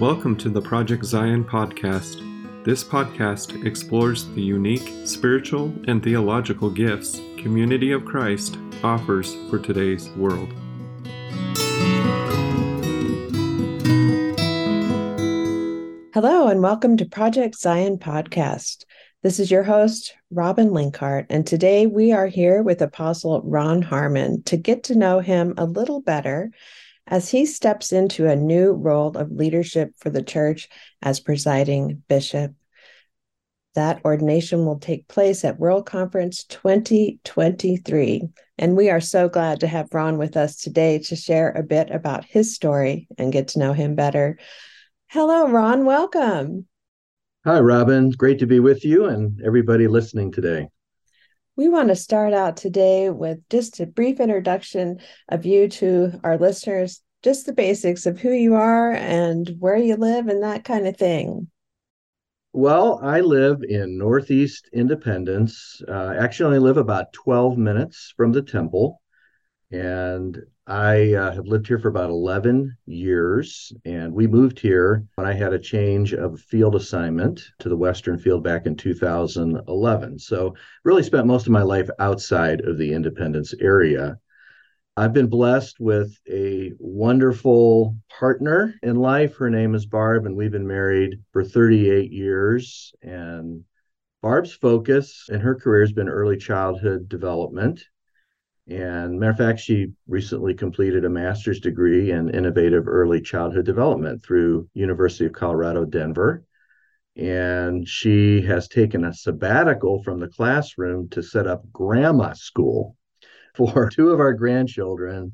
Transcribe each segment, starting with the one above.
Welcome to the Project Zion podcast. This podcast explores the unique spiritual and theological gifts Community of Christ offers for today's world. Hello and welcome to Project Zion podcast. This is your host, Robin Linkhart, and today we are here with Apostle Ron Harmon to get to know him a little better as he steps into a new role of leadership for the church as presiding bishop. That ordination will take place at World Conference 2023, and we are so glad to have Ron with us today to share a bit about his story and get to know him better. Hello, Ron. Welcome. Hi, Robin. Great to be with you and everybody listening today. We want to start out today with just a brief introduction of you to our listeners, just the basics of who you are and where you live and that kind of thing. Well, I live in Northeast Independence. Actually, I live about 12 minutes from the temple, and I have lived here for about 11 years, and we moved here when I had a change of field assignment to the Western Field back in 2011. So really spent most of my life outside of the Independence area. I've been blessed with a wonderful partner in life. Her name is Barb, and we've been married for 38 years. And Barb's focus in her career has been early childhood development. And matter of fact, she recently completed a master's degree in innovative early childhood development through University of Colorado Denver. And she has taken a sabbatical from the classroom to set up grandma school for two of our grandchildren,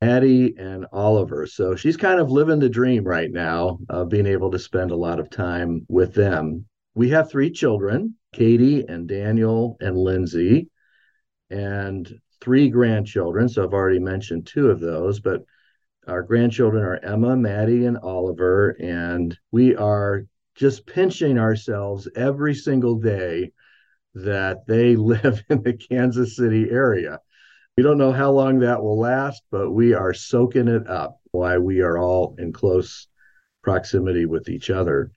Addie and Oliver. So she's kind of living the dream right now of being able to spend a lot of time with them. We have three children, Katie and Daniel and Lindsay, and three grandchildren, so I've already mentioned two of those, but our grandchildren are Emma, Maddie, and Oliver, and we are just pinching ourselves every single day that they live in the Kansas City area. We don't know how long that will last, but we are soaking it up while we are all in close proximity with each other.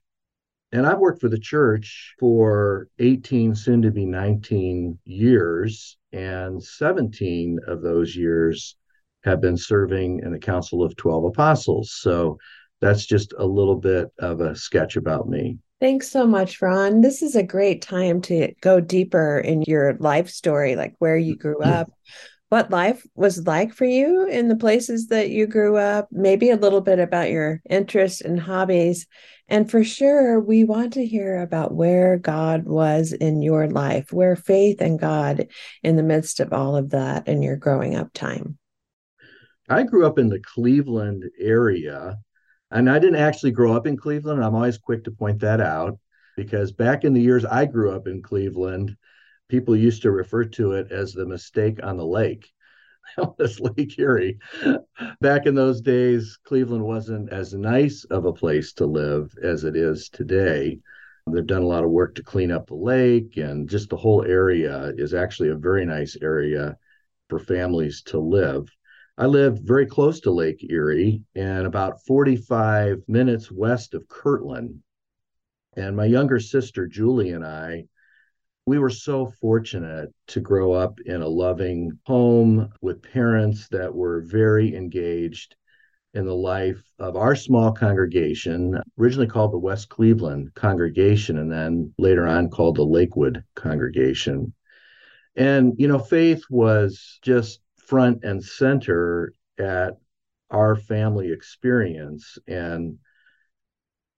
And I've worked for the church for 18, soon to be 19 years, and 17 of those years have been serving in the Council of 12 Apostles. So that's just a little bit of a sketch about me. Thanks so much, Ron. This is a great time to go deeper in your life story, like where you grew up, what life was like for you in the places that you grew up, maybe a little bit about your interests and hobbies. And for sure, we want to hear about where God was in your life, where faith and God in the midst of all of that in your growing up time. I grew up in the Cleveland area, and I didn't actually grow up in Cleveland. I'm always quick to point that out because back in the years I grew up in Cleveland, people used to refer to it as the mistake on the lake. That's Lake Erie. Back in those days, Cleveland wasn't as nice of a place to live as it is today. They've done a lot of work to clean up the lake, and just the whole area is actually a very nice area for families to live. I lived very close to Lake Erie and about 45 minutes west of Kirtland. And my younger sister, Julie, and we were so fortunate to grow up in a loving home with parents that were very engaged in the life of our small congregation, originally called the West Cleveland Congregation, and then later on called the Lakewood Congregation. And, you know, faith was just front and center at our family experience. And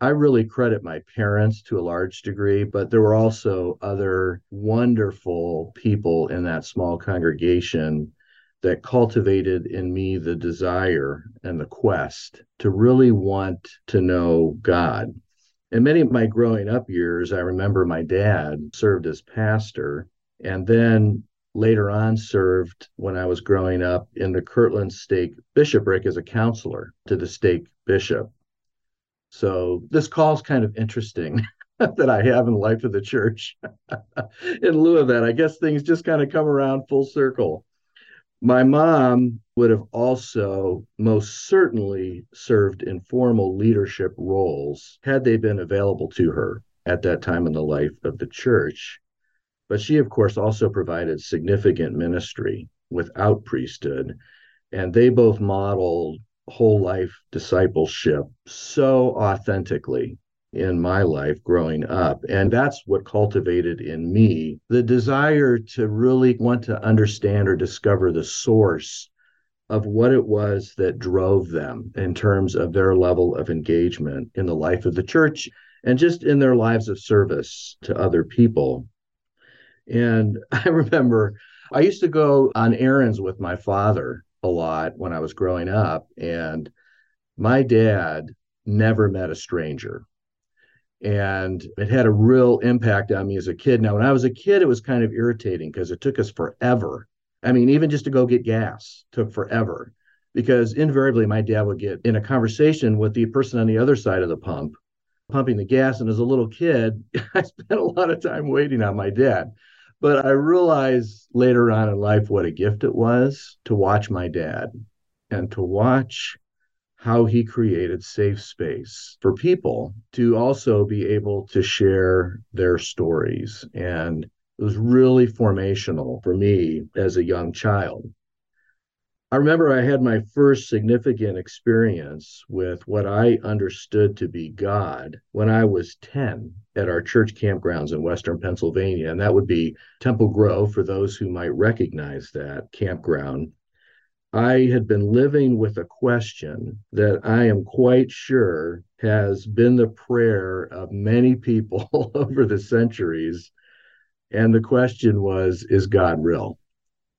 I really credit my parents to a large degree, but there were also other wonderful people in that small congregation that cultivated in me the desire and the quest to really want to know God. In many of my growing up years, I remember my dad served as pastor and then later on served when I was growing up in the Kirtland State Bishopric as a counselor to the state bishop. So this call's kind of interesting that I have in the life of the church. In lieu of that, I guess things just kind of come around full circle. My mom would have also most certainly served in formal leadership roles had they been available to her at that time in the life of the church. But she, of course, also provided significant ministry without priesthood, and they both modeled whole life discipleship so authentically in my life growing up. And that's what cultivated in me the desire to really want to understand or discover the source of what it was that drove them in terms of their level of engagement in the life of the church and just in their lives of service to other people. And I remember I used to go on errands with my father a lot when I was growing up, and my dad never met a stranger. And it had a real impact on me as a kid. Now, when I was a kid, it was kind of irritating because it took us forever. I mean, even just to go get gas took forever, because invariably my dad would get in a conversation with the person on the other side of the pump, pumping the gas. And as a little kid, I spent a lot of time waiting on my dad. But I realized later on in life what a gift it was to watch my dad and to watch how he created safe space for people to also be able to share their stories. And it was really formational for me as a young child. I remember I had my first significant experience with what I understood to be God when I was 10 at our church campgrounds in Western Pennsylvania. And that would be Temple Grove, for those who might recognize that campground. I had been living with a question that I am quite sure has been the prayer of many people over the centuries. And the question was, is God real?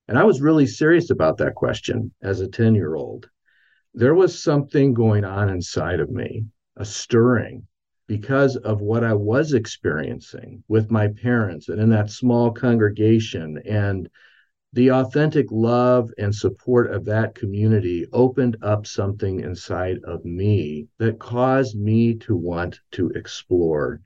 And I was really serious about that question as a 10-year-old. There was something going on inside of me, a stirring, because of what I was experiencing with my parents and in that small congregation, and the authentic love and support of that community opened up something inside of me that caused me to want to explore.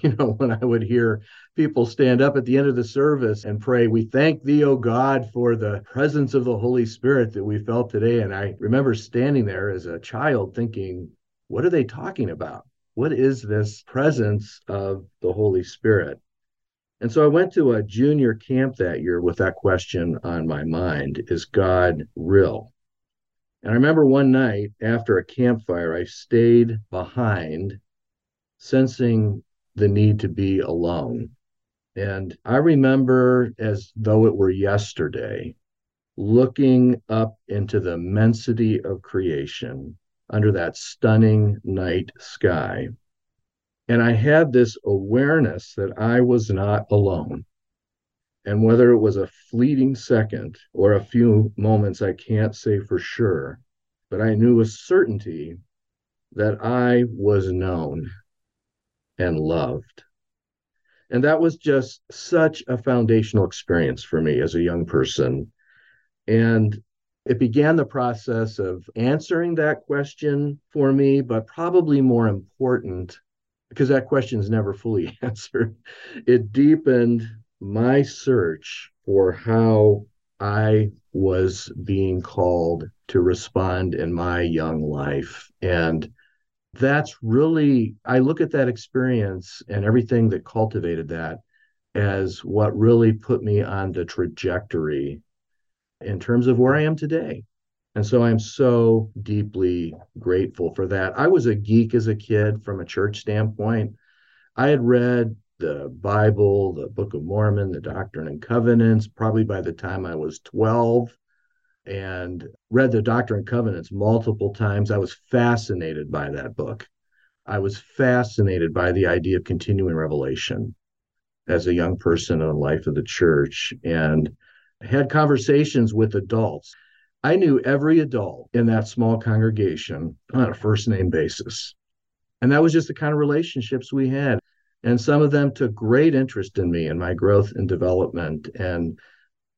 You know, when I would hear people stand up at the end of the service and pray, "We thank thee, O God, for the presence of the Holy Spirit that we felt today." And I remember standing there as a child thinking, what are they talking about? What is this presence of the Holy Spirit? And so I went to a junior camp that year with that question on my mind, is God real? And I remember one night after a campfire, I stayed behind, sensing the need to be alone. And I remember, as though it were yesterday, looking up into the immensity of creation under that stunning night sky. And I had this awareness that I was not alone. And whether it was a fleeting second or a few moments, I can't say for sure, but I knew with certainty that I was known and loved. And that was just such a foundational experience for me as a young person. And it began the process of answering that question for me, but probably more important, because that question is never fully answered, it deepened my search for how I was being called to respond in my young life. And that's really, I look at that experience and everything that cultivated that as what really put me on the trajectory in terms of where I am today. And so I'm so deeply grateful for that. I was a geek as a kid from a church standpoint. I had read the Bible, the Book of Mormon, the Doctrine and Covenants, probably by the time I was 12, and read the Doctrine and Covenants multiple times. I was fascinated by that book. I was fascinated by the idea of continuing revelation as a young person in the life of the church, and had conversations with adults. I knew every adult in that small congregation on a first-name basis. And that was just the kind of relationships we had. And some of them took great interest in me and my growth and development. And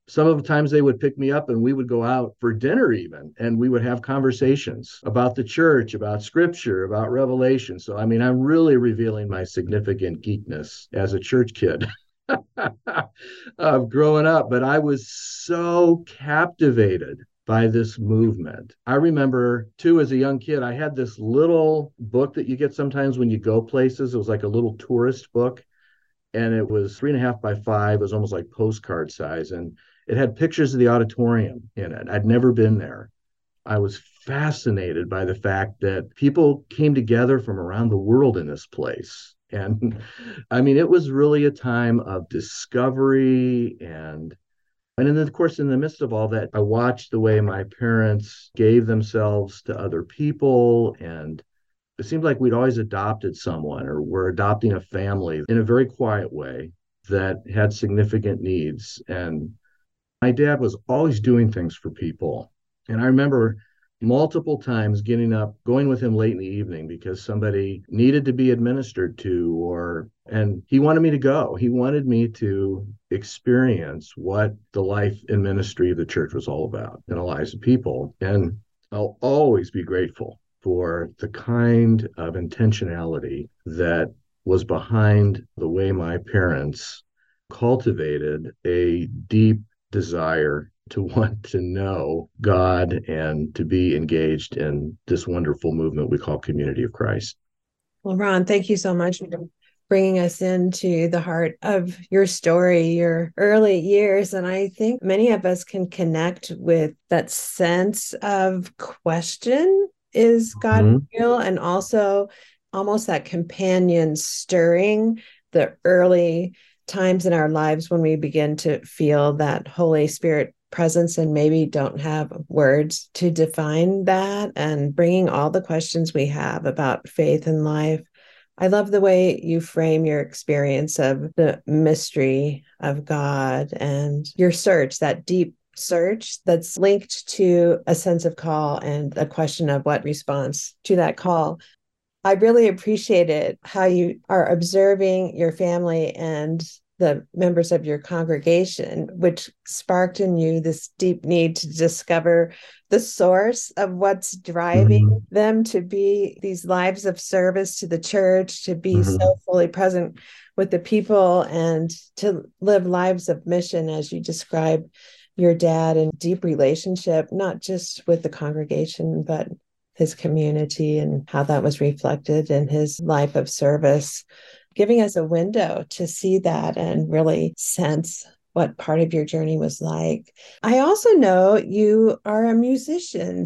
some of the times they would pick me up and we would go out for dinner even, and we would have conversations about the church, about scripture, about revelation. So, I mean, I'm really revealing my significant geekness as a church kid of growing up. But I was so captivated by this movement. I remember, too, as a young kid, I had this little book that you get sometimes when you go places. It was like a little tourist book, and it was 3.5 by 5. It was almost like postcard size, and it had pictures of the auditorium in it. I'd never been there. I was fascinated by the fact that people came together from around the world in this place. And I mean, it was really a time of discovery. And then, of course, in the midst of all that, I watched the way my parents gave themselves to other people. And it seemed like we'd always adopted someone, or were adopting a family in a very quiet way that had significant needs. And my dad was always doing things for people. And I remember multiple times getting up, going with him late in the evening because somebody needed to be administered to, and he wanted me to go. He wanted me to experience what the life and ministry of the church was all about in the lives of people. And I'll always be grateful for the kind of intentionality that was behind the way my parents cultivated a deep desire to want to know God and to be engaged in this wonderful movement we call Community of Christ. Well, Ron, thank you so much for bringing us into the heart of your story, your early years. And I think many of us can connect with that sense of question, is God real? And also almost that companion stirring, the early times in our lives when we begin to feel that Holy Spirit presence and maybe don't have words to define that, and bringing all the questions we have about faith and life. I love the way you frame your experience of the mystery of God and your search, that deep search that's linked to a sense of call and a question of what response to that call. I really appreciated how you are observing your family and the members of your congregation, which sparked in you this deep need to discover the source of what's driving them to be these lives of service to the church, to be so fully present with the people, and to live lives of mission, as you describe your dad in deep relationship, not just with the congregation, but his community, and how that was reflected in his life of service, giving us a window to see that and really sense what part of your journey was like. I also know you are a musician,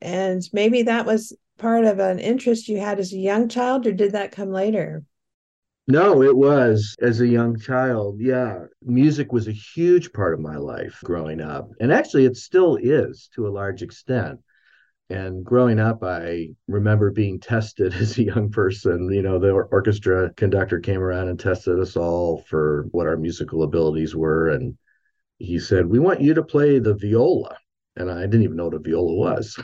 and maybe that was part of an interest you had as a young child, or did that come later? No, it was as a young child. Yeah. Music was a huge part of my life growing up. And actually, it still is to a large extent. And growing up, I remember being tested as a young person. You know, the orchestra conductor came around and tested us all for what our musical abilities were. And he said, "We want you to play the viola." And I didn't even know what a viola was.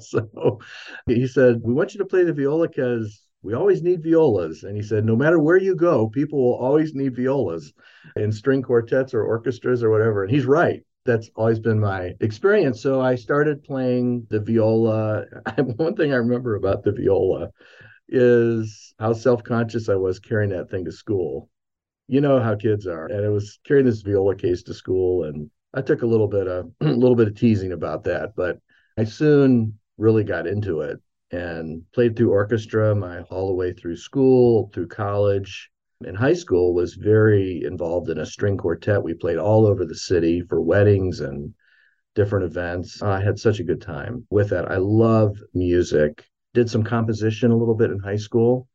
So he said, "We want you to play the viola because we always need violas." And he said, "No matter where you go, people will always need violas in string quartets or orchestras or whatever." And he's right. That's always been my experience. So I started playing the viola. One thing I remember about the viola is how self-conscious I was carrying that thing to school. You know how kids are. And I was carrying this viola case to school, and I took a little bit of teasing about that, but I soon really got into it and played through orchestra all the way through school, through college. In high school, was very involved in a string quartet. We played all over the city for weddings and different events. I had such a good time with that. I love music. Did some composition a little bit in high school.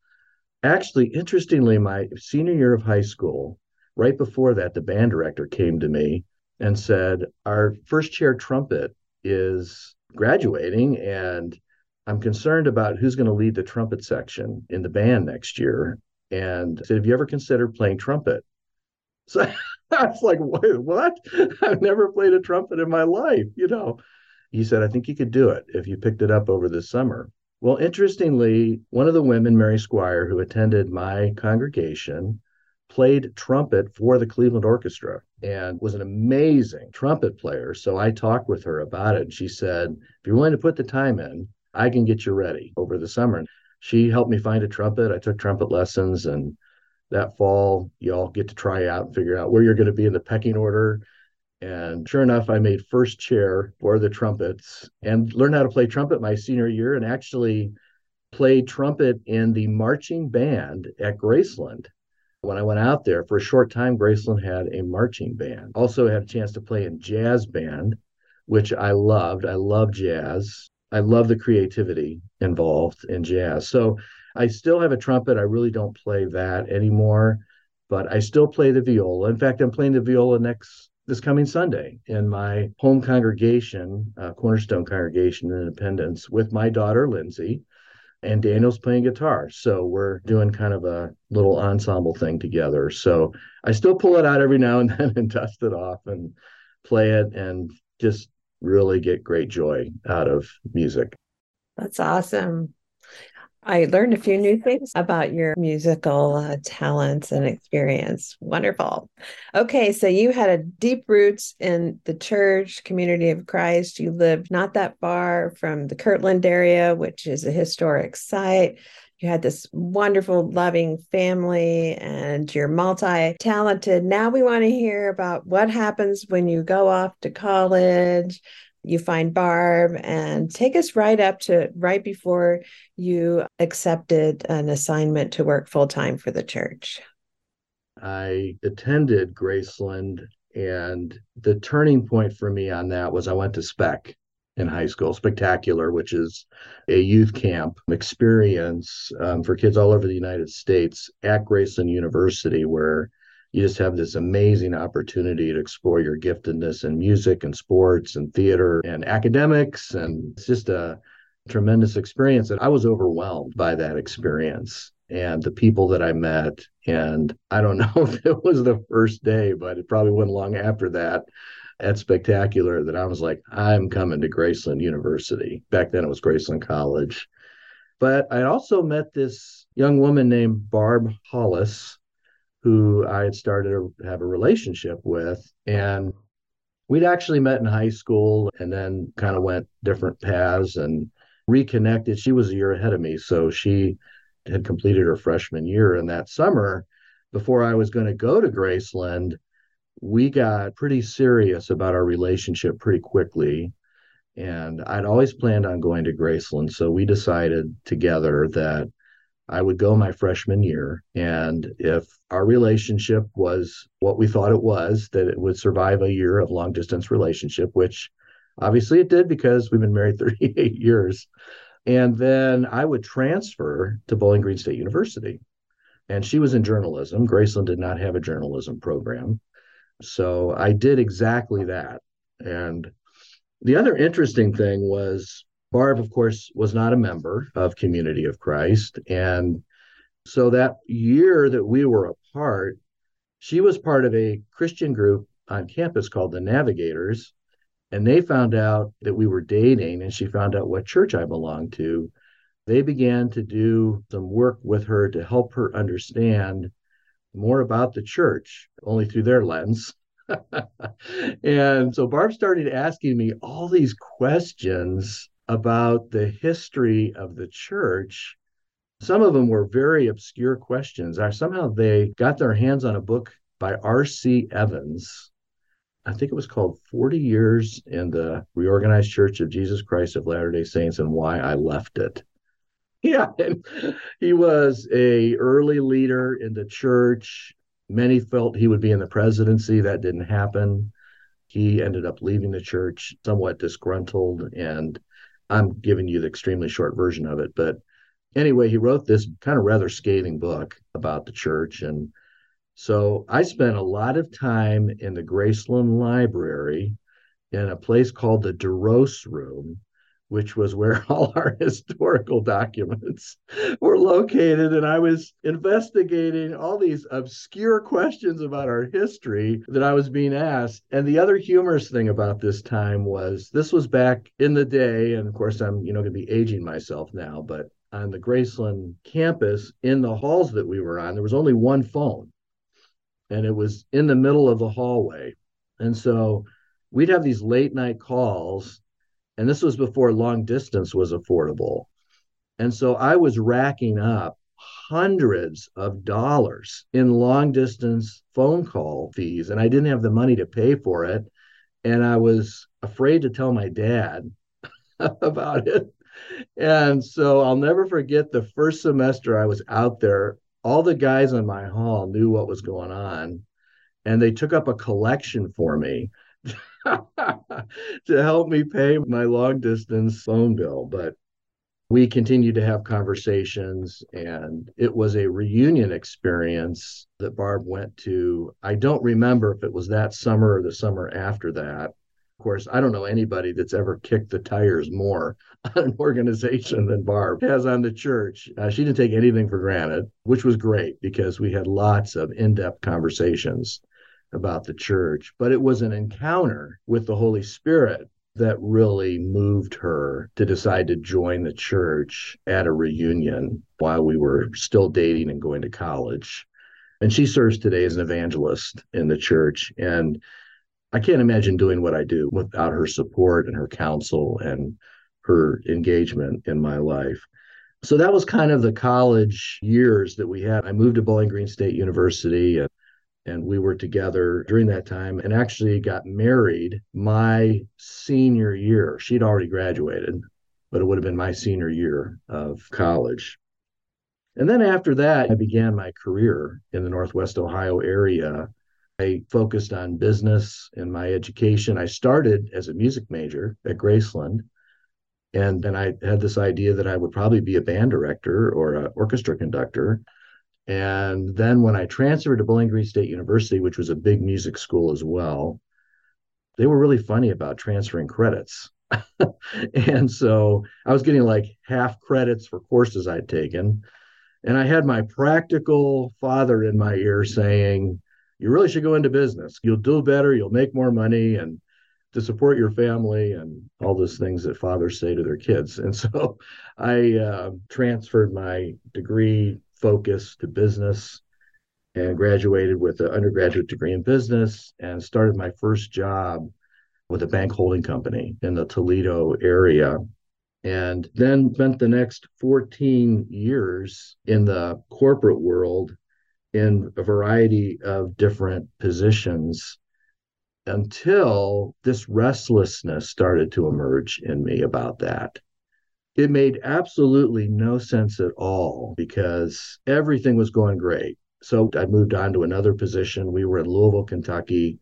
Actually, interestingly, my senior year of high school, right before that, the band director came to me and said, "Our first chair trumpet is graduating, and I'm concerned about who's going to lead the trumpet section in the band next year. And said, have you ever considered playing trumpet?" So I was like, "Wait, what? I've never played a trumpet in my life, you know." He said, "I think you could do it if you picked it up over the summer." Well, interestingly, one of the women, Mary Squire, who attended my congregation, played trumpet for the Cleveland Orchestra and was an amazing trumpet player. So I talked with her about it. And she said, "If you're willing to put the time in, I can get you ready over the summer." She helped me find a trumpet. I took trumpet lessons, and that fall, y'all get to try out and figure out where you're going to be in the pecking order. And sure enough, I made first chair for the trumpets and learned how to play trumpet my senior year, and actually played trumpet in the marching band at Graceland. When I went out there for a short time, Graceland had a marching band. Also had a chance to play in jazz band, which I loved. I love jazz. I love the creativity involved in jazz. So I still have a trumpet. I really don't play that anymore, but I still play the viola. In fact, I'm playing the viola this coming Sunday in my home congregation, Cornerstone Congregation in Independence, with my daughter, Lindsay, and Daniel's playing guitar. So we're doing kind of a little ensemble thing together. So I still pull it out every now and then and dust it off and play it and just really get great joy out of music. That's awesome. I learned a few new things about your musical talents and experience. Wonderful. Okay, so you had a deep roots in the church, Community of Christ. You lived not that far from the Kirtland area, which is a historic site. You had this wonderful, loving family, and you're multi-talented. Now we want to hear about what happens when you go off to college. You find Barb, and take us right up to right before you accepted an assignment to work full-time for the church. I attended Graceland, and the turning point for me on that was I went to Spec in high school, Spectacular, which is a youth camp experience for kids all over the United States at Graceland University, where you just have this amazing opportunity to explore your giftedness in music and sports and theater and academics. And it's just a tremendous experience. And I was overwhelmed by that experience and the people that I met. And I don't know if it was the first day, but it probably wasn't long after that at Spectacular that I was like, I'm coming to Graceland University. Back then it was Graceland College. But I also met this young woman named Barb Hollis, who I had started to have a relationship with. And we'd actually met in high school and then kind of went different paths and reconnected. She was a year ahead of me, so she had completed her freshman year. And that summer, before I was going to go to Graceland, we got pretty serious about our relationship pretty quickly. And I'd always planned on going to Graceland, so we decided together that I would go my freshman year, and if our relationship was what we thought it was, that it would survive a year of long-distance relationship, which obviously it did because we've been married 38 years, and then I would transfer to Bowling Green State University. And she was in journalism. Graceland did not have a journalism program, so I did exactly that. And the other interesting thing was, Barb, of course, was not a member of Community of Christ. And so that year that we were apart, she was part of a Christian group on campus called the Navigators. And they found out that we were dating, and she found out what church I belonged to. They began to do some work with her to help her understand more about the church, only through their lens. And so Barb started asking me all these questions about the history of the church. Some of them were very obscure questions. Somehow they got their hands on a book by R.C. Evans. I think it was called 40 Years in the Reorganized Church of Jesus Christ of Latter-day Saints and Why I Left It. Yeah, he was an early leader in the church. Many felt he would be in the presidency. That didn't happen. He ended up leaving the church somewhat disgruntled, and I'm giving you the extremely short version of it. But anyway, he wrote this kind of rather scathing book about the church. And so I spent a lot of time in the Graceland Library in a place called the DeRose Room, which was where all our historical documents were located. And I was investigating all these obscure questions about our history that I was being asked. And the other humorous thing about this time was, this was back in the day, and of course I'm going to be aging myself now, but on the Graceland campus, in the halls that we were on, there was only one phone, and it was in the middle of the hallway. And so we'd have these late night calls. And this was before long distance was affordable. And so I was racking up hundreds of dollars in long distance phone call fees, and I didn't have the money to pay for it. And I was afraid to tell my dad about it. And so I'll never forget the first semester I was out there. All the guys in my hall knew what was going on, and they took up a collection for me to help me pay my long distance phone bill. But we continued to have conversations, and it was a reunion experience that Barb went to. I don't remember if it was that summer or the summer after that. Of course, I don't know anybody that's ever kicked the tires more on an organization than Barb has on the church. She didn't take anything for granted, which was great because we had lots of in-depth conversations about the church. But it was an encounter with the Holy Spirit that really moved her to decide to join the church at a reunion while we were still dating and going to college. And she serves today as an evangelist in the church. And I can't imagine doing what I do without her support and her counsel and her engagement in my life. So that was kind of the college years that we had. I moved to Bowling Green State University, and we were together during that time and actually got married my senior year. She'd already graduated, but it would have been my senior year of college. And then after that, I began my career in the Northwest Ohio area. I focused on business and my education. I started as a music major at Graceland, and then I had this idea that I would probably be a band director or an orchestra conductor. And then when I transferred to Bowling Green State University, which was a big music school as well, they were really funny about transferring credits. And so I was getting like half credits for courses I'd taken. And I had my practical father in my ear saying, "You really should go into business. You'll do better. You'll make more money and to support your family," and all those things that fathers say to their kids. And so I transferred my degree focus to business and graduated with an undergraduate degree in business and started my first job with a bank holding company in the Toledo area. And then spent the next 14 years in the corporate world in a variety of different positions until this restlessness started to emerge in me about that. It made absolutely no sense at all because everything was going great. So I moved on to another position. We were in Louisville, Kentucky.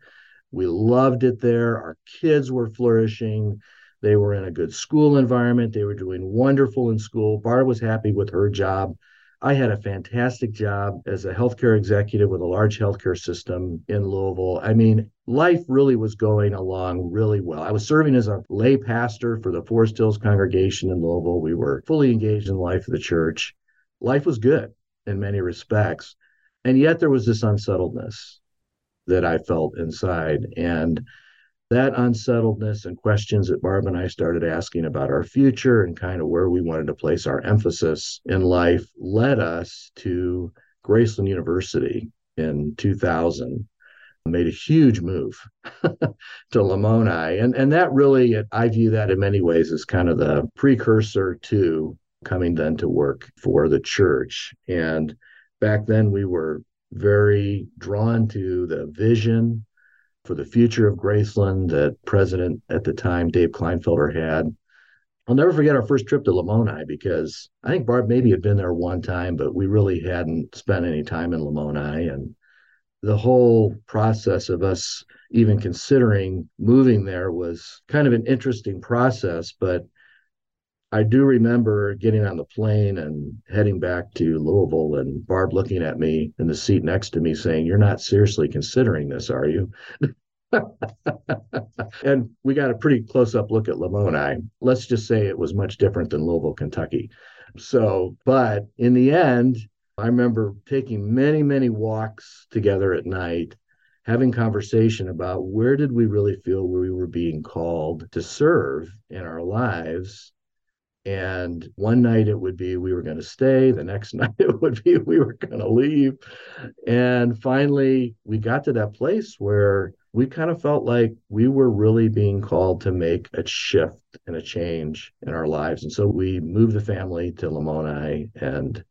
We loved it there. Our kids were flourishing. They were in a good school environment. They were doing wonderful in school. Barb was happy with her job. I had a fantastic job as a healthcare executive with a large healthcare system in Louisville. I mean, life really was going along really well. I was serving as a lay pastor for the Forest Hills Congregation in Louisville. We were fully engaged in the life of the church. Life was good in many respects. And yet there was this unsettledness that I felt inside. And that unsettledness and questions that Barb and I started asking about our future and kind of where we wanted to place our emphasis in life led us to Graceland University in 2000. I made a huge move to Lamoni. And that really, I view that in many ways as kind of the precursor to coming then to work for the church. And back then we were very drawn to the vision for the future of Graceland that president at the time, Dave Kleinfelder, had. I'll never forget our first trip to Lamoni because I think Barb maybe had been there one time, but we really hadn't spent any time in Lamoni. And the whole process of us even considering moving there was kind of an interesting process. But I do remember getting on the plane and heading back to Louisville and Barb looking at me in the seat next to me saying, "You're not seriously considering this, are you?" And we got a pretty close-up look at Lamoni. Let's just say it was much different than Louisville, Kentucky. So, but in the end, I remember taking many, many walks together at night, having conversation about where did we really feel we were being called to serve in our lives. And one night it would be we were going to stay. The next night it would be we were going to leave. And finally, we got to that place where we kind of felt like we were really being called to make a shift and a change in our lives. And so we moved the family to Lamoni. And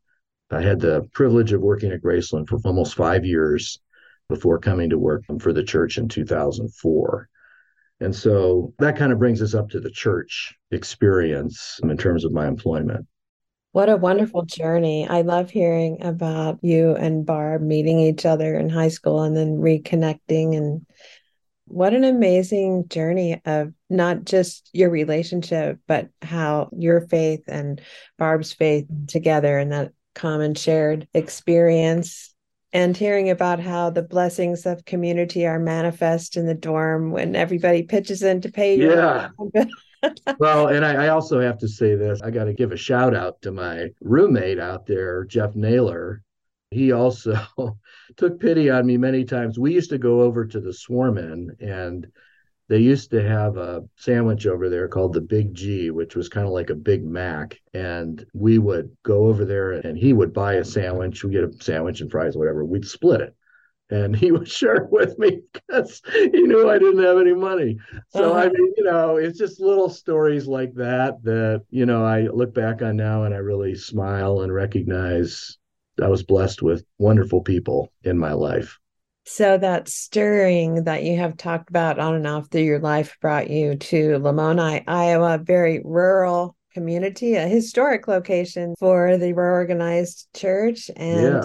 I had the privilege of working at Graceland for almost 5 years before coming to work for the church in 2004. And so that kind of brings us up to the church experience in terms of my employment. What a wonderful journey. I love hearing about you and Barb meeting each other in high school and then reconnecting. And what an amazing journey of not just your relationship, but how your faith and Barb's faith together and that common shared experience, and hearing about how the blessings of community are manifest in the dorm when everybody pitches in to pay you. Yeah. Well, and I also have to say this. I got to give a shout out to my roommate out there, Jeff Naylor. He also took pity on me many times. We used to go over to the Swarm Inn, and they used to have a sandwich over there called the Big G, which was kind of like a Big Mac. And we would go over there, and he would buy a sandwich. We'd get a sandwich and fries, whatever. We'd split it. And he would share it with me because he knew I didn't have any money. So, I mean, you know, it's just little stories like that, you know, I look back on now and I really smile and recognize I was blessed with wonderful people in my life. So that stirring that you have talked about on and off through your life brought you to Lamoni, Iowa, very rural community, a historic location for the reorganized church. And yeah.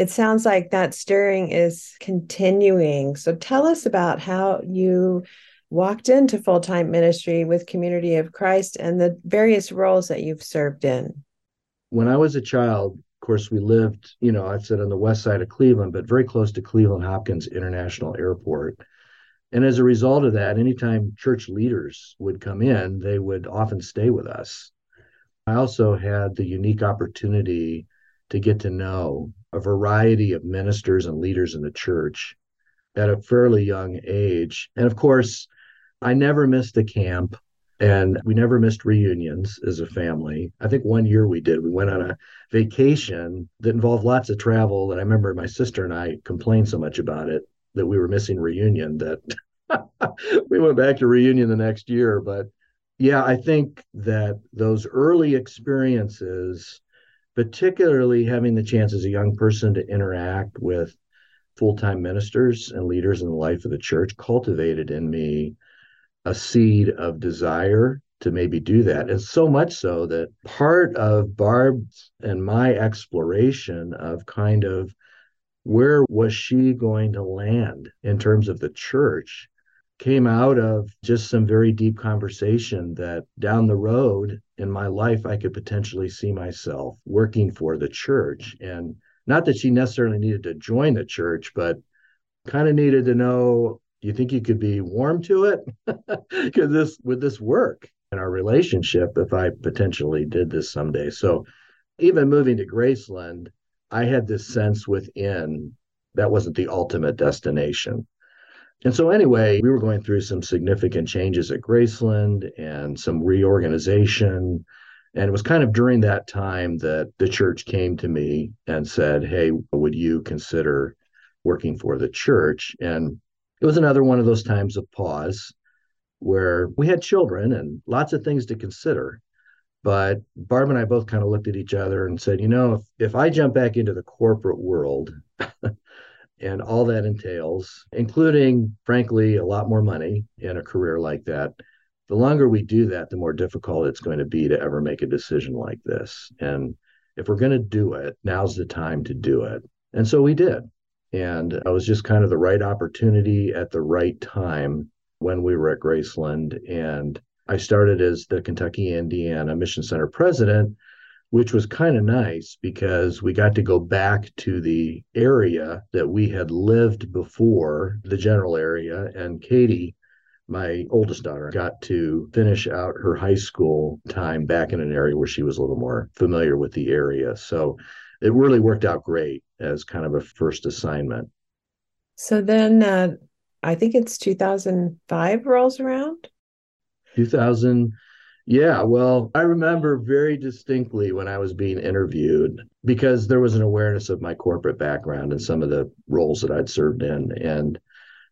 It sounds like that stirring is continuing. So tell us about how you walked into full-time ministry with Community of Christ and the various roles that you've served in. When I was a child, of course, we lived, you know, I said on the west side of Cleveland, but very close to Cleveland Hopkins International Airport. And as a result of that, anytime church leaders would come in, they would often stay with us. I also had the unique opportunity to get to know a variety of ministers and leaders in the church at a fairly young age. And of course, I never missed a camp, and we never missed reunions as a family. I think one year we did. We went on a vacation that involved lots of travel. And I remember my sister and I complained so much about it that we were missing reunion that we went back to reunion the next year. But yeah, I think that those early experiences, particularly having the chance as a young person to interact with full-time ministers and leaders in the life of the church, cultivated in me a seed of desire to maybe do that. And so much so that part of Barb's and my exploration of kind of where was she going to land in terms of the church came out of just some very deep conversation that down the road in my life, I could potentially see myself working for the church. And not that she necessarily needed to join the church, but kind of needed to know, do you think you could be warm to it? Because would this work in our relationship if I potentially did this someday? So even moving to Graceland, I had this sense within that wasn't the ultimate destination. And so anyway, we were going through some significant changes at Graceland and some reorganization. And it was kind of during that time that the church came to me and said, hey, would you consider working for the church? And it was another one of those times of pause where we had children and lots of things to consider. But Barb and I both kind of looked at each other and said, you know, if I jump back into the corporate world, and all that entails, including, frankly, a lot more money in a career like that. The longer we do that, the more difficult it's going to be to ever make a decision like this. And if we're going to do it, now's the time to do it. And so we did. And it was just kind of the right opportunity at the right time when we were at Graceland. And I started as the Kentucky Indiana Mission Center president, which was kind of nice because we got to go back to the area that we had lived before, the general area. And Katie, my oldest daughter, got to finish out her high school time back in an area where she was a little more familiar with the area. So it really worked out great as kind of a first assignment. So then I think it's 2005 rolls around. 2000. Yeah, well, I remember very distinctly when I was being interviewed because there was an awareness of my corporate background and some of the roles that I'd served in. And,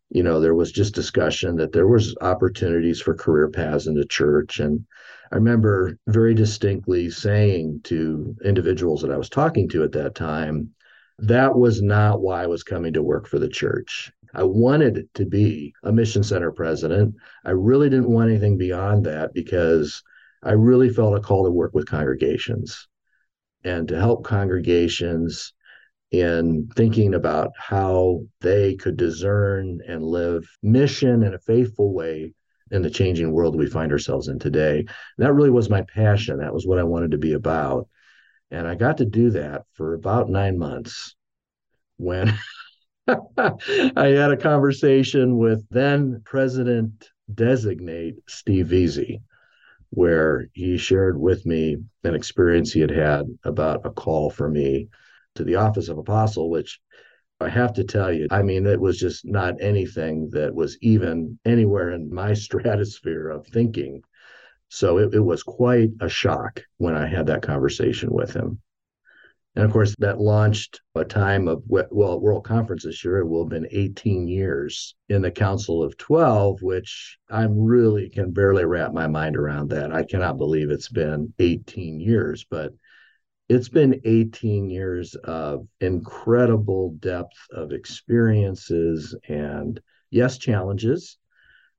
you know, there was just discussion that there was opportunities for career paths in the church. And I remember very distinctly saying to individuals that I was talking to at that time, that was not why I was coming to work for the church. I wanted to be a mission center president. I really didn't want anything beyond that because I really felt a call to work with congregations and to help congregations in thinking about how they could discern and live mission in a faithful way in the changing world we find ourselves in today. And that really was my passion. That was what I wanted to be about. And I got to do that for about 9 months when I had a conversation with then President-designate Steve Veazey, where he shared with me an experience he had had about a call for me to the office of Apostle, which I have to tell you, I mean, it was just not anything that was even anywhere in my stratosphere of thinking. So it was quite a shock when I had that conversation with him. And of course, that launched a time of, well, World Conference this year, it will have been 18 years in the Council of 12, which I really can barely wrap my mind around that. I cannot believe it's been 18 years, but it's been 18 years of incredible depth of experiences and, yes, challenges,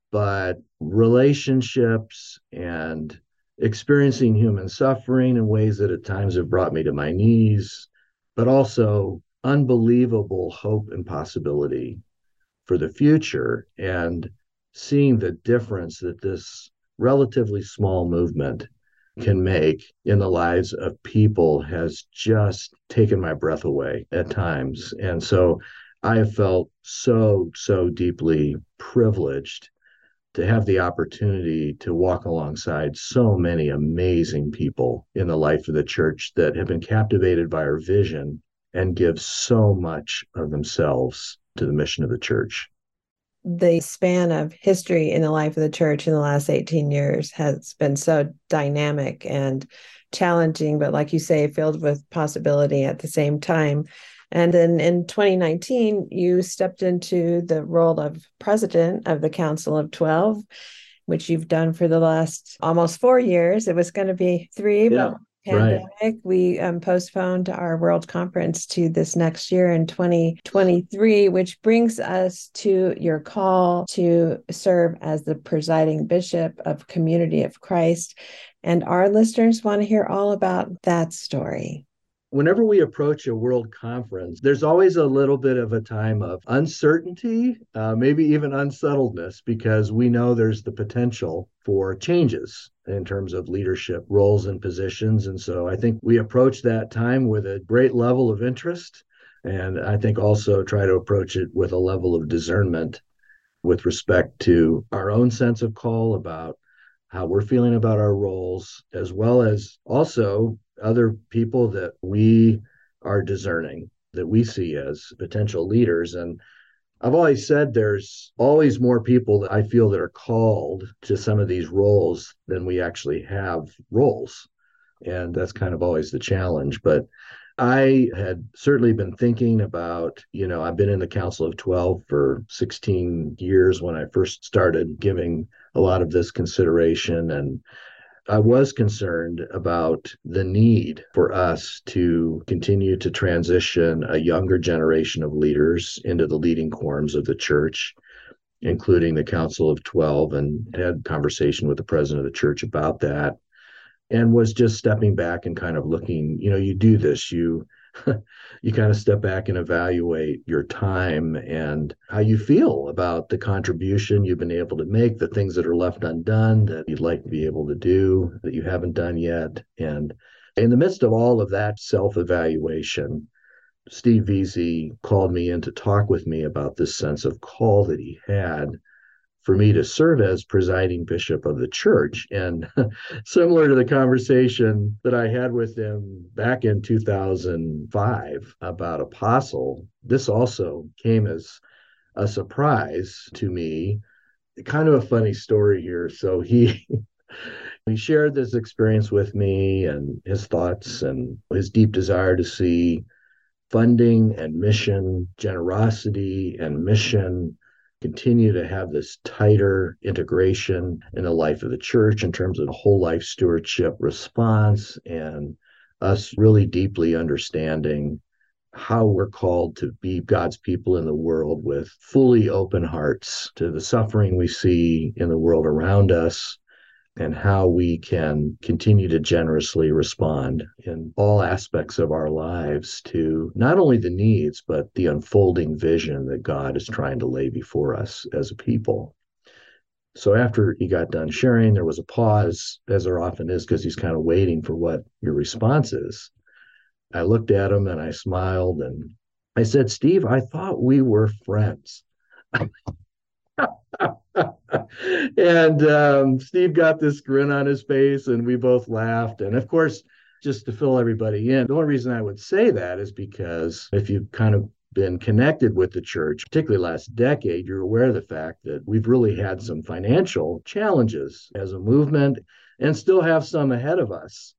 but relationships and experiencing human suffering in ways that at times have brought me to my knees, but also unbelievable hope and possibility for the future, and seeing the difference that this relatively small movement can make in the lives of people has just taken my breath away at times. And so I have felt so deeply privileged to have the opportunity to walk alongside so many amazing people in the life of the church that have been captivated by our vision and give so much of themselves to the mission of the church. The span of history in the life of the church in the last 18 years has been so dynamic and challenging, but like you say, filled with possibility at the same time. And then in 2019, you stepped into the role of president of the Council of 12, which you've done for the last almost 4 years. It was going to be 3, but pandemic, right. We postponed our World Conference to this next year in 2023, which brings us to your call to serve as the presiding bishop of Community of Christ. And our listeners want to hear all about that story. Whenever we approach a world conference, there's always a little bit of a time of uncertainty, maybe even unsettledness, because we know there's the potential for changes in terms of leadership roles and positions. And so I think we approach that time with a great level of interest. And I think also try to approach it with a level of discernment with respect to our own sense of call about how we're feeling about our roles, as well as also other people that we are discerning, that we see as potential leaders. And I've always said there's always more people that I feel that are called to some of these roles than we actually have roles. And that's kind of always the challenge. But I had certainly been thinking about, I've been in the Council of 12 for 16 years when I first started giving a lot of this consideration. And I was concerned about the need for us to continue to transition a younger generation of leaders into the leading quorums of the church, including the Council of 12, and had a conversation with the president of the church about that. And was just stepping back and kind of looking, you do this, you kind of step back and evaluate your time and how you feel about the contribution you've been able to make, the things that are left undone that you'd like to be able to do that you haven't done yet. And in the midst of all of that self-evaluation, Steve Veazey called me in to talk with me about this sense of call that he had for me to serve as presiding bishop of the church. And similar to the conversation that I had with him back in 2005 about Apostle, this also came as a surprise to me. Kind of a funny story here. So he shared this experience with me and his thoughts and his deep desire to see funding and mission, generosity and mission continue to have this tighter integration in the life of the church in terms of the whole life stewardship response and us really deeply understanding how we're called to be God's people in the world with fully open hearts to the suffering we see in the world around us, and how we can continue to generously respond in all aspects of our lives to not only the needs, but the unfolding vision that God is trying to lay before us as a people. So after he got done sharing, there was a pause, as there often is, because he's kind of waiting for what your response is. I looked at him and I smiled and I said, "Steve, I thought we were friends." And Steve got this grin on his face and we both laughed. And of course, just to fill everybody in, the only reason I would say that is because if you've kind of been connected with the church, particularly last decade, you're aware of the fact that we've really had some financial challenges as a movement and still have some ahead of us.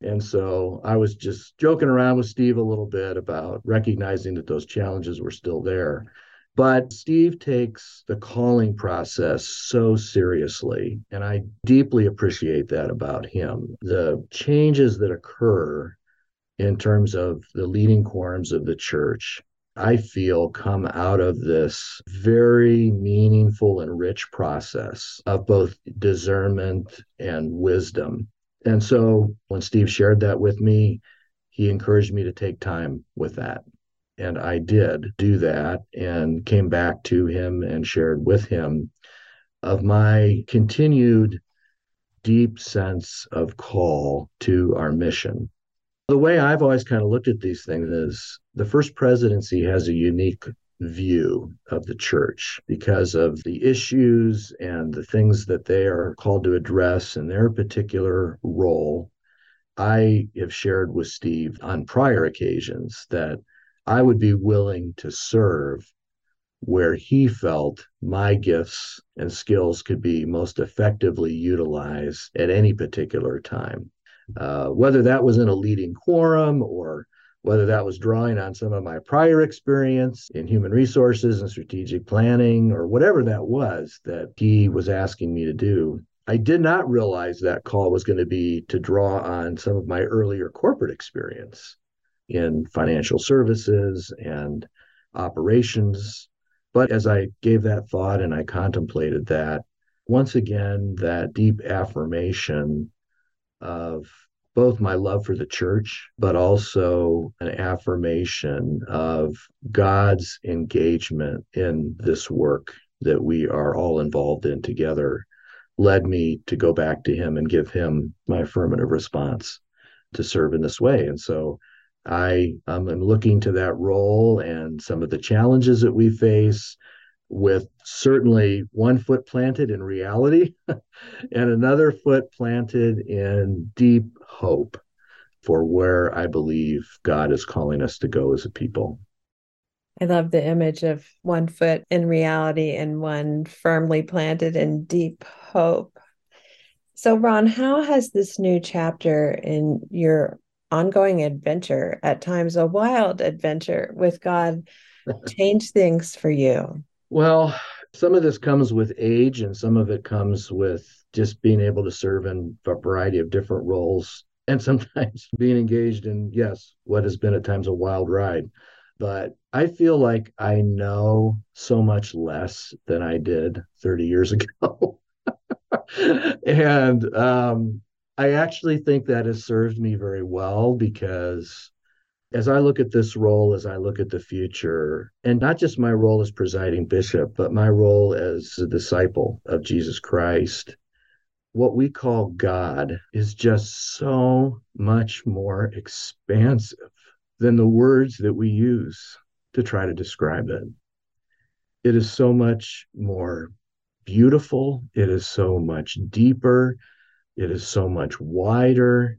And so I was just joking around with Steve a little bit about recognizing that those challenges were still there. But Steve takes the calling process so seriously, and I deeply appreciate that about him. The changes that occur in terms of the leading quorums of the church, I feel, come out of this very meaningful and rich process of both discernment and wisdom. And so when Steve shared that with me, he encouraged me to take time with that. And I did do that and came back to him and shared with him of my continued deep sense of call to our mission. The way I've always kind of looked at these things is the First Presidency has a unique view of the church because of the issues and the things that they are called to address in their particular role. I have shared with Steve on prior occasions that I would be willing to serve where he felt my gifts and skills could be most effectively utilized at any particular time. Whether that was in a leading quorum or whether that was drawing on some of my prior experience in human resources and strategic planning or whatever that was that he was asking me to do, I did not realize that call was going to be to draw on some of my earlier corporate experience in financial services and operations. But as I gave that thought and I contemplated that, once again, that deep affirmation of both my love for the church, but also an affirmation of God's engagement in this work that we are all involved in together, led me to go back to him and give him my affirmative response to serve in this way. And so I am looking to that role and some of the challenges that we face with certainly one foot planted in reality and another foot planted in deep hope for where I believe God is calling us to go as a people. I love the image of one foot in reality and one firmly planted in deep hope. So, Ron, how has this new chapter in your ongoing adventure, at times a wild adventure with God, change things for you? Well, some of this comes with age and some of it comes with just being able to serve in a variety of different roles and sometimes being engaged in, yes, what has been at times a wild ride. But I feel like I know so much less than I did 30 years ago. And I actually think that has served me very well, because as I look at this role, as I look at the future, and not just my role as presiding bishop, but my role as a disciple of Jesus Christ, what we call God is just so much more expansive than the words that we use to try to describe it. It is so much more beautiful. It is so much deeper. It is so much wider.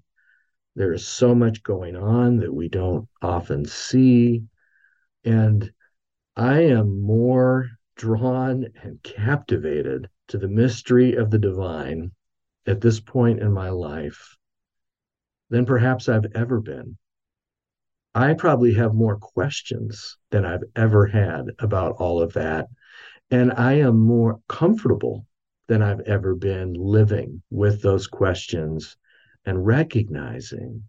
There is so much going on that we don't often see. And I am more drawn and captivated to the mystery of the divine at this point in my life than perhaps I've ever been. I probably have more questions than I've ever had about all of that. And I am more comfortable than I've ever been living with those questions and recognizing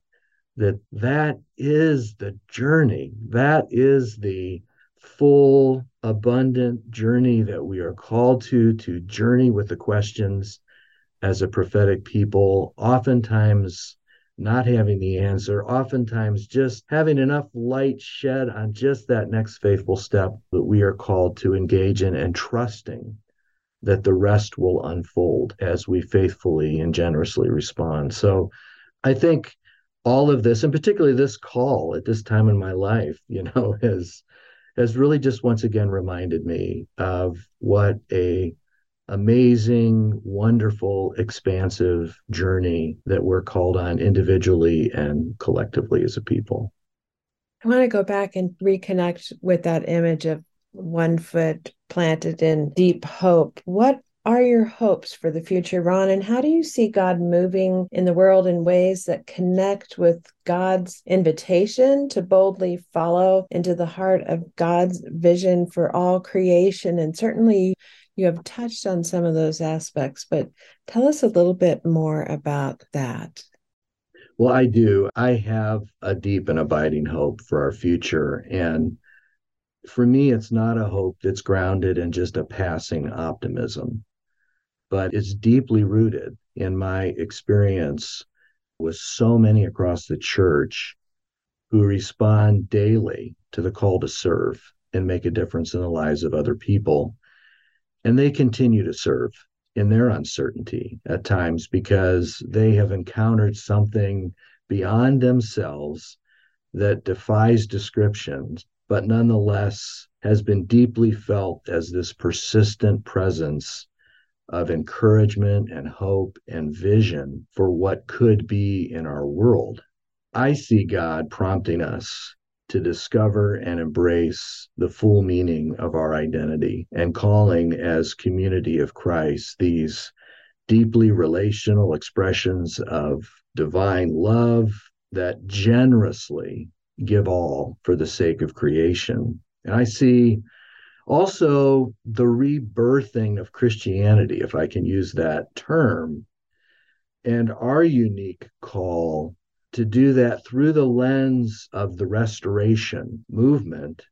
that is the journey. That is the full, abundant journey that we are called to journey with the questions as a prophetic people, oftentimes not having the answer, oftentimes just having enough light shed on just that next faithful step that we are called to engage in, and trusting that the rest will unfold as we faithfully and generously respond. So I think all of this, and particularly this call at this time in my life, has really just once again reminded me of what a amazing, wonderful, expansive journey that we're called on individually and collectively as a people. I want to go back and reconnect with that image of one foot planted in deep hope. What are your hopes for the future, Ron? And how do you see God moving in the world in ways that connect with God's invitation to boldly follow into the heart of God's vision for all creation? And certainly you have touched on some of those aspects, but tell us a little bit more about that. Well, I do. I have a deep and abiding hope for our future. And for me, it's not a hope that's grounded in just a passing optimism, but it's deeply rooted in my experience with so many across the church who respond daily to the call to serve and make a difference in the lives of other people. And they continue to serve in their uncertainty at times because they have encountered something beyond themselves that defies descriptions, but nonetheless has been deeply felt as this persistent presence of encouragement and hope and vision for what could be in our world. I see God prompting us to discover and embrace the full meaning of our identity and calling as Community of Christ, these deeply relational expressions of divine love that generously give all for the sake of creation. And I see also the rebirthing of Christianity, if I can use that term, and our unique call to do that through the lens of the restoration movement,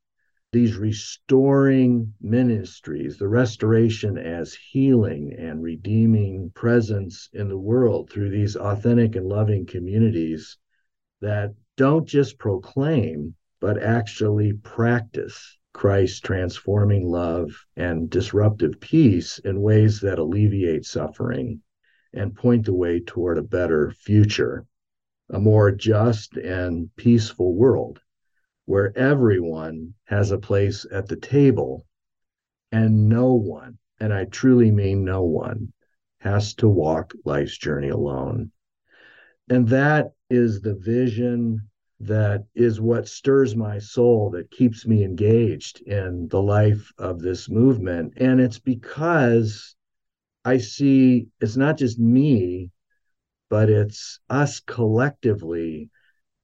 these restoring ministries, the restoration as healing and redeeming presence in the world through these authentic and loving communities that don't just proclaim, but actually practice Christ's transforming love and disruptive peace in ways that alleviate suffering and point the way toward a better future, a more just and peaceful world where everyone has a place at the table and no one, and I truly mean no one, has to walk life's journey alone. And that is the vision that is what stirs my soul, that keeps me engaged in the life of this movement. And it's because I see it's not just me, but it's us collectively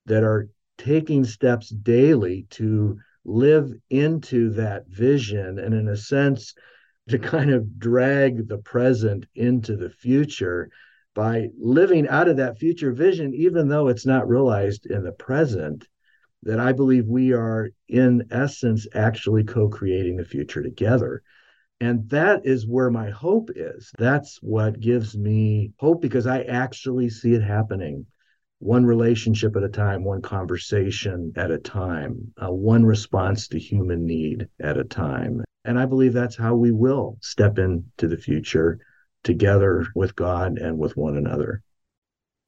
that are taking steps daily to live into that vision and, in a sense, to kind of drag the present into the future by living out of that future vision, even though it's not realized in the present, that I believe we are, in essence, actually co-creating the future together. And that is where my hope is. That's what gives me hope, because I actually see it happening, one relationship at a time, one conversation at a time, one response to human need at a time. And I believe that's how we will step into the future together with God and with one another.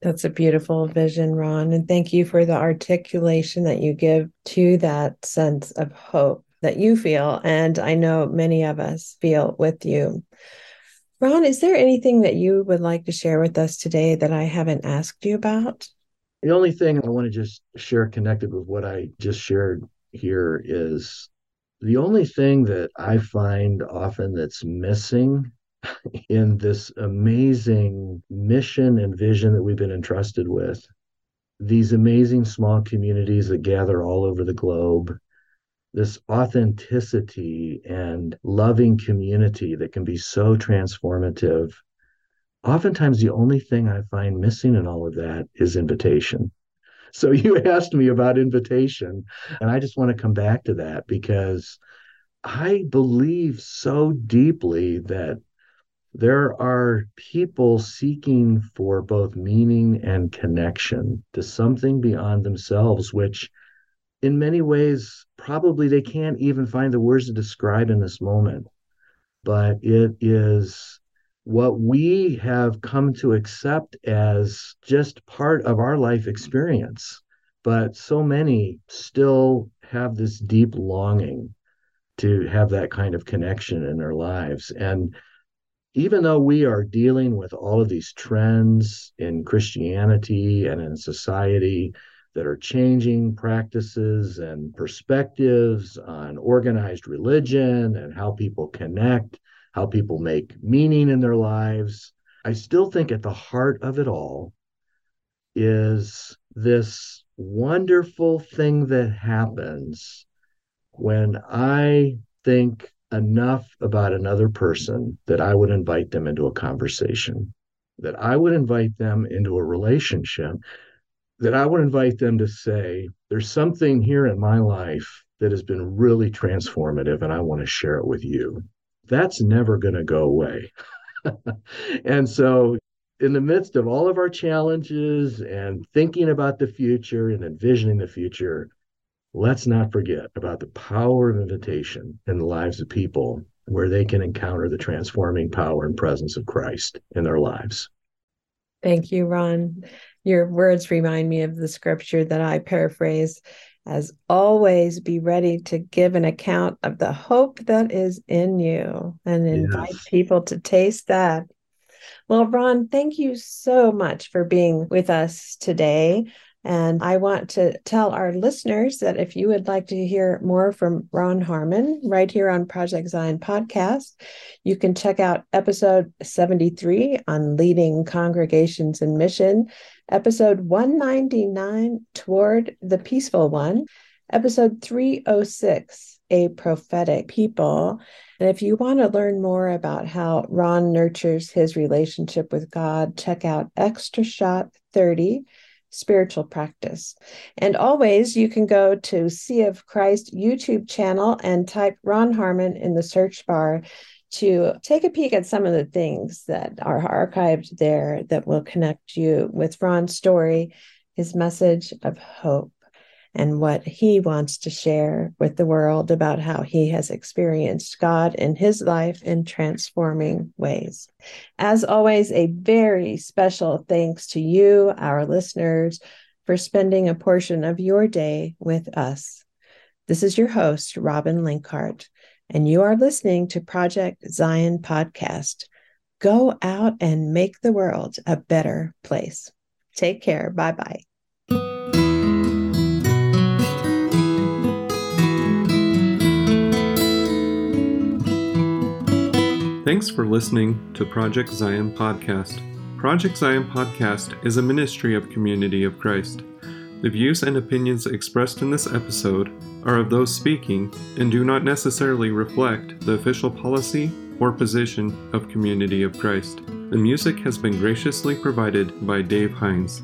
That's a beautiful vision, Ron. And thank you for the articulation that you give to that sense of hope that you feel, and I know many of us feel with you. Ron, is there anything that you would like to share with us today that I haven't asked you about? The only thing I want to just share connected with what I just shared here is the only thing that I find often that's missing in this amazing mission and vision that we've been entrusted with, these amazing small communities that gather all over the globe, this authenticity and loving community that can be so transformative. Oftentimes, the only thing I find missing in all of that is invitation. So you asked me about invitation, and I just want to come back to that because I believe so deeply that there are people seeking for both meaning and connection to something beyond themselves, which in many ways, probably they can't even find the words to describe in this moment. But it is what we have come to accept as just part of our life experience. But so many still have this deep longing to have that kind of connection in their lives. And even though we are dealing with all of these trends in Christianity and in society that are changing practices and perspectives on organized religion and how people connect, how people make meaning in their lives, I still think at the heart of it all is this wonderful thing that happens when I think enough about another person that I would invite them into a conversation, that I would invite them into a relationship, that I would invite them to say, there's something here in my life that has been really transformative, and I want to share it with you. That's never going to go away. And so in the midst of all of our challenges and thinking about the future and envisioning the future, let's not forget about the power of invitation in the lives of people where they can encounter the transforming power and presence of Christ in their lives. Thank you, Ron. Your words remind me of the scripture that I paraphrase as always, be ready to give an account of the hope that is in you and invite people to taste that. Well, Ron, thank you so much for being with us today. And I want to tell our listeners that if you would like to hear more from Ron Harmon right here on Project Zion Podcast, you can check out episode 73 on leading congregations in mission, episode 199 Toward the Peaceful One, episode 306, A Prophetic People. And if you want to learn more about how Ron nurtures his relationship with God, check out Extra Shot 30, Spiritual Practice. And always, you can go to Sea of Christ YouTube channel and type Ron Harmon in the search bar to take a peek at some of the things that are archived there that will connect you with Ron's story, his message of hope, and what he wants to share with the world about how he has experienced God in his life in transforming ways. As always, a very special thanks to you, our listeners, for spending a portion of your day with us. This is your host, Robin Linkhart, and you are listening to Project Zion Podcast. Go out and make the world a better place. Take care. Bye-bye. Thanks for listening to Project Zion Podcast. Project Zion Podcast is a ministry of Community of Christ. The views and opinions expressed in this episode are of those speaking and do not necessarily reflect the official policy or position of Community of Christ. The music has been graciously provided by Dave Hines.